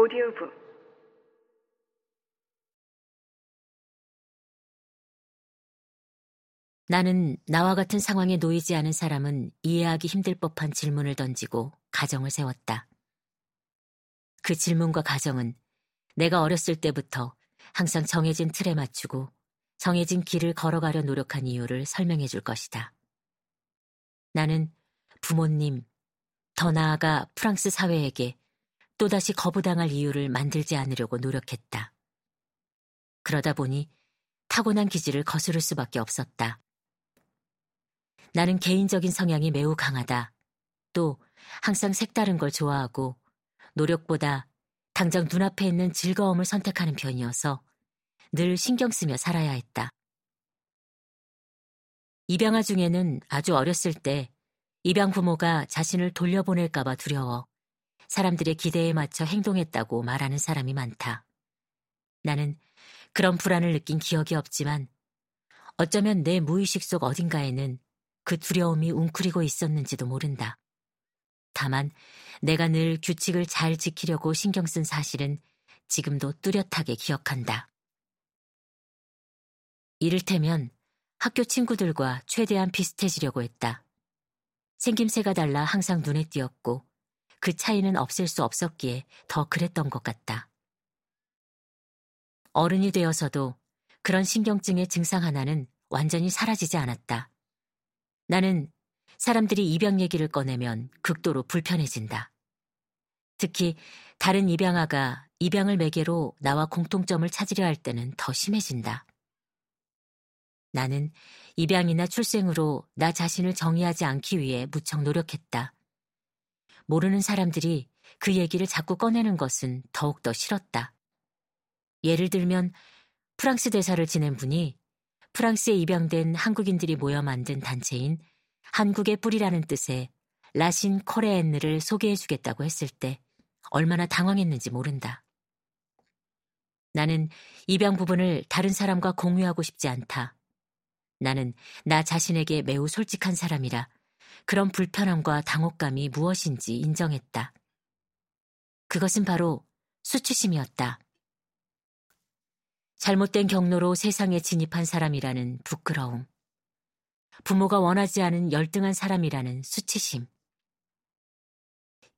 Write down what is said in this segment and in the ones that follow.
오디오북 나는 나와 같은 상황에 놓이지 않은 사람은 이해하기 힘들 법한 질문을 던지고 가정을 세웠다. 그 질문과 가정은 내가 어렸을 때부터 항상 정해진 틀에 맞추고 정해진 길을 걸어가려 노력한 이유를 설명해 줄 것이다. 나는 부모님, 더 나아가 프랑스 사회에게 또다시 거부당할 이유를 만들지 않으려고 노력했다. 그러다 보니 타고난 기질을 거스를 수밖에 없었다. 나는 개인적인 성향이 매우 강하다. 또 항상 색다른 걸 좋아하고 노력보다 당장 눈앞에 있는 즐거움을 선택하는 편이어서 늘 신경 쓰며 살아야 했다. 입양아 중에는 아주 어렸을 때 입양 부모가 자신을 돌려보낼까 봐 두려워 사람들의 기대에 맞춰 행동했다고 말하는 사람이 많다. 나는 그런 불안을 느낀 기억이 없지만 어쩌면 내 무의식 속 어딘가에는 그 두려움이 웅크리고 있었는지도 모른다. 다만 내가 늘 규칙을 잘 지키려고 신경 쓴 사실은 지금도 뚜렷하게 기억한다. 이를테면 학교 친구들과 최대한 비슷해지려고 했다. 생김새가 달라 항상 눈에 띄었고 그 차이는 없앨 수 없었기에 더 그랬던 것 같다. 어른이 되어서도 그런 신경증의 증상 하나는 완전히 사라지지 않았다. 나는 사람들이 입양 얘기를 꺼내면 극도로 불편해진다. 특히 다른 입양아가 입양을 매개로 나와 공통점을 찾으려 할 때는 더 심해진다. 나는 입양이나 출생으로 나 자신을 정의하지 않기 위해 무척 노력했다. 모르는 사람들이 그 얘기를 자꾸 꺼내는 것은 더욱더 싫었다. 예를 들면 프랑스 대사를 지낸 분이 프랑스에 입양된 한국인들이 모여 만든 단체인 한국의 뿌리라는 뜻의 라신 코레엔느를 소개해주겠다고 했을 때 얼마나 당황했는지 모른다. 나는 입양 부분을 다른 사람과 공유하고 싶지 않다. 나는 나 자신에게 매우 솔직한 사람이라 그런 불편함과 당혹감이 무엇인지 인정했다. 그것은 바로 수치심이었다. 잘못된 경로로 세상에 진입한 사람이라는 부끄러움. 부모가 원하지 않은 열등한 사람이라는 수치심.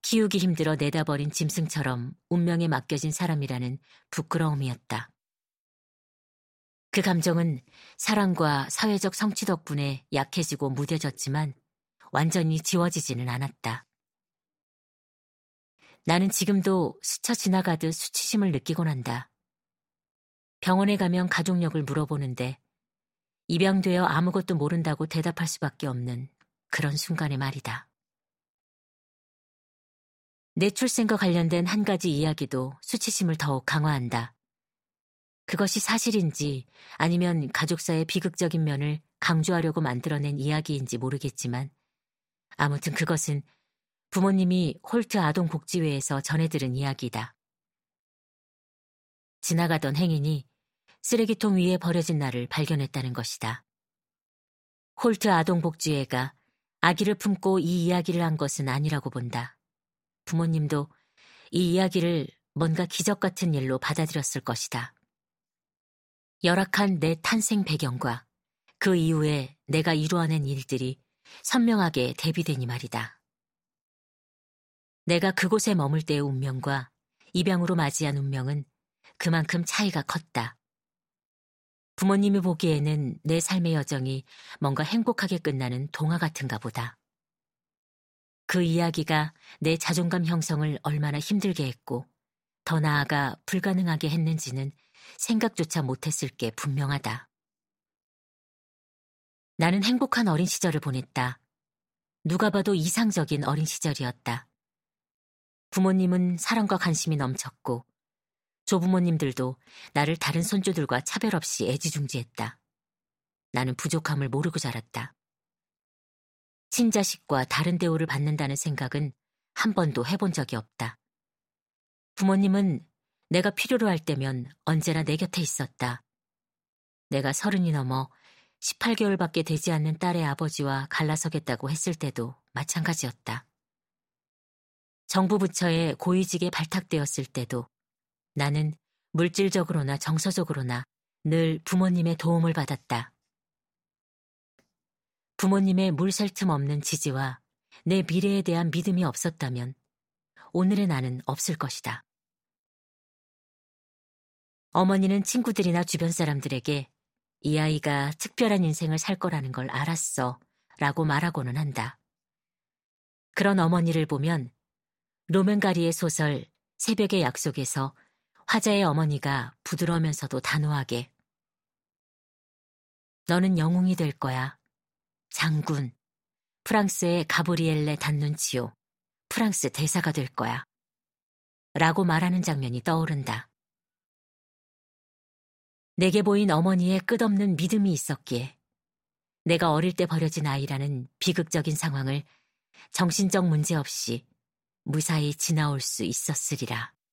키우기 힘들어 내다버린 짐승처럼 운명에 맡겨진 사람이라는 부끄러움이었다. 그 감정은 사랑과 사회적 성취 덕분에 약해지고 무뎌졌지만 완전히 지워지지는 않았다. 나는 지금도 스쳐 지나가듯 수치심을 느끼곤 한다. 병원에 가면 가족력을 물어보는데 입양되어 아무것도 모른다고 대답할 수밖에 없는 그런 순간의 말이다. 내 출생과 관련된 한 가지 이야기도 수치심을 더욱 강화한다. 그것이 사실인지 아니면 가족사의 비극적인 면을 강조하려고 만들어낸 이야기인지 모르겠지만 아무튼 그것은 부모님이 홀트 아동복지회에서 전해들은 이야기다. 지나가던 행인이 쓰레기통 위에 버려진 나를 발견했다는 것이다. 홀트 아동복지회가 아기를 품고 이 이야기를 한 것은 아니라고 본다. 부모님도 이 이야기를 뭔가 기적 같은 일로 받아들였을 것이다. 열악한 내 탄생 배경과 그 이후에 내가 이루어낸 일들이 선명하게 대비되니 말이다. 내가 그곳에 머물 때의 운명과 입양으로 맞이한 운명은 그만큼 차이가 컸다. 부모님이 보기에는 내 삶의 여정이 뭔가 행복하게 끝나는 동화 같은가 보다. 그 이야기가 내 자존감 형성을 얼마나 힘들게 했고 더 나아가 불가능하게 했는지는 생각조차 못했을 게 분명하다. 나는 행복한 어린 시절을 보냈다. 누가 봐도 이상적인 어린 시절이었다. 부모님은 사랑과 관심이 넘쳤고 조부모님들도 나를 다른 손주들과 차별 없이 애지중지했다. 나는 부족함을 모르고 자랐다. 친자식과 다른 대우를 받는다는 생각은 한 번도 해본 적이 없다. 부모님은 내가 필요로 할 때면 언제나 내 곁에 있었다. 내가 30이 넘어 18개월밖에 되지 않는 딸의 아버지와 갈라서겠다고 했을 때도 마찬가지였다. 정부 부처의 고위직에 발탁되었을 때도 나는 물질적으로나 정서적으로나 늘 부모님의 도움을 받았다. 부모님의 물샐 틈 없는 지지와 내 미래에 대한 믿음이 없었다면 오늘의 나는 없을 것이다. 어머니는 친구들이나 주변 사람들에게 이 아이가 특별한 인생을 살 거라는 걸 알았어 라고 말하고는 한다. 그런 어머니를 보면 로맨가리의 소설 새벽의 약속에서 화자의 어머니가 부드러우면서도 단호하게 너는 영웅이 될 거야. 장군. 프랑스의 가브리엘레 단눈치오. 프랑스 대사가 될 거야. 라고 말하는 장면이 떠오른다. 내게 보인 어머니의 끝없는 믿음이 있었기에 내가 어릴 때 버려진 아이라는 비극적인 상황을 정신적 문제 없이 무사히 지나올 수 있었으리라.